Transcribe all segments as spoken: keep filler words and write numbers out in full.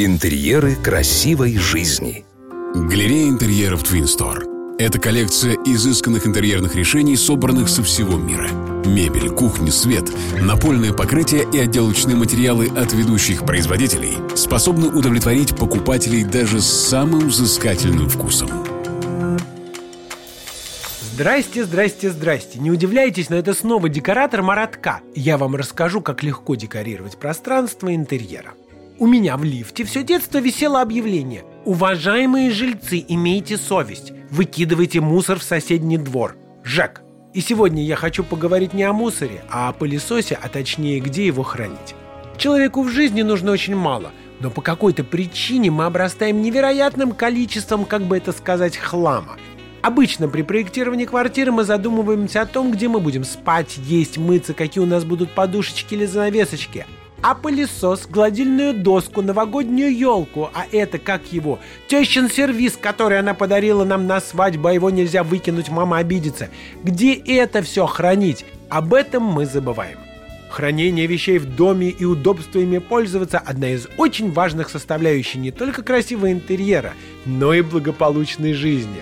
Интерьеры красивой жизни. Галерея интерьеров Twin Store – это коллекция изысканных интерьерных решений, собранных со всего мира. Мебель, кухня, свет, напольное покрытие и отделочные материалы от ведущих производителей способны удовлетворить покупателей даже с самым взыскательным вкусом. Здрасте, здрасте, здрасте. Не удивляйтесь, но это снова декоратор Марат Ка. Я вам расскажу, как легко декорировать пространство интерьера. У меня в лифте все детство висело объявление: уважаемые жильцы, имейте совесть, выкидывайте мусор в соседний двор. ЖЭК. И сегодня я хочу поговорить не о мусоре, а о пылесосе, а точнее, где его хранить. Человеку в жизни нужно очень мало, но по какой-то причине мы обрастаем невероятным количеством, как бы это сказать, хлама. Обычно при проектировании квартиры мы задумываемся о том, где мы будем спать, есть, мыться, какие у нас будут подушечки или занавесочки. А пылесос, гладильную доску, новогоднюю елку, а это как его, тещин сервиз, который она подарила нам на свадьбу, а его нельзя выкинуть, мама обидится. Где это все хранить? Об этом мы забываем. Хранение вещей в доме и удобство ими пользоваться – одна из очень важных составляющих не только красивого интерьера, но и благополучной жизни.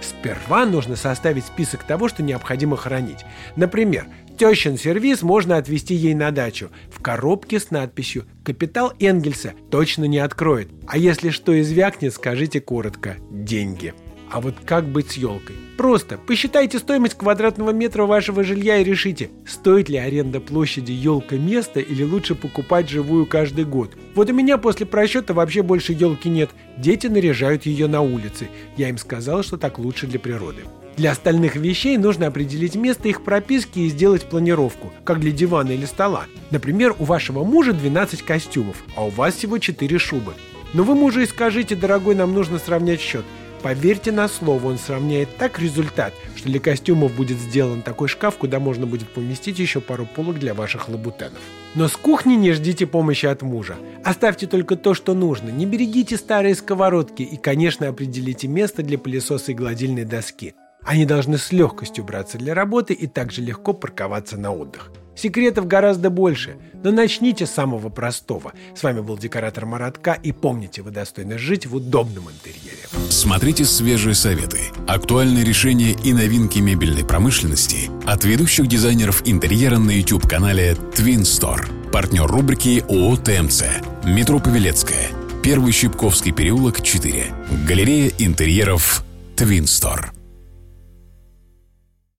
Сперва нужно составить список того, что необходимо хранить. Например, тещин сервиз можно отвезти ей на дачу. В коробке с надписью «Капитал Энгельса» точно не откроет. А если что извякнет, скажите коротко «деньги». А вот как быть с елкой? Просто посчитайте стоимость квадратного метра вашего жилья и решите, стоит ли аренда площади елка места или лучше покупать живую каждый год. Вот у меня после просчета вообще больше елки нет. Дети наряжают ее на улице. Я им сказал, что так лучше для природы. Для остальных вещей нужно определить место их прописки и сделать планировку, как для дивана или стола. Например, у вашего мужа двенадцать костюмов, а у вас всего четыре шубы. Но вы мужу и скажите: дорогой, нам нужно сравнять счет. Поверьте на слово, он сравняет так результат, что для костюмов будет сделан такой шкаф, куда можно будет поместить еще пару полок для ваших лабутенов. Но с кухни не ждите помощи от мужа. Оставьте только то, что нужно, не берегите старые сковородки и, конечно, определите место для пылесоса и гладильной доски. Они должны с легкостью браться для работы и также легко парковаться на отдых. Секретов гораздо больше, но начните с самого простого. С вами был декоратор Марат Ка, и помните, вы достойны жить в удобном интерьере. Смотрите свежие советы, актуальные решения и новинки мебельной промышленности от ведущих дизайнеров интерьера на YouTube-канале Twin Store. Партнер рубрики ООО ТМЦ. Метро Павелецкая. Первый Щипковский переулок, четыре. Галерея интерьеров Twin Store.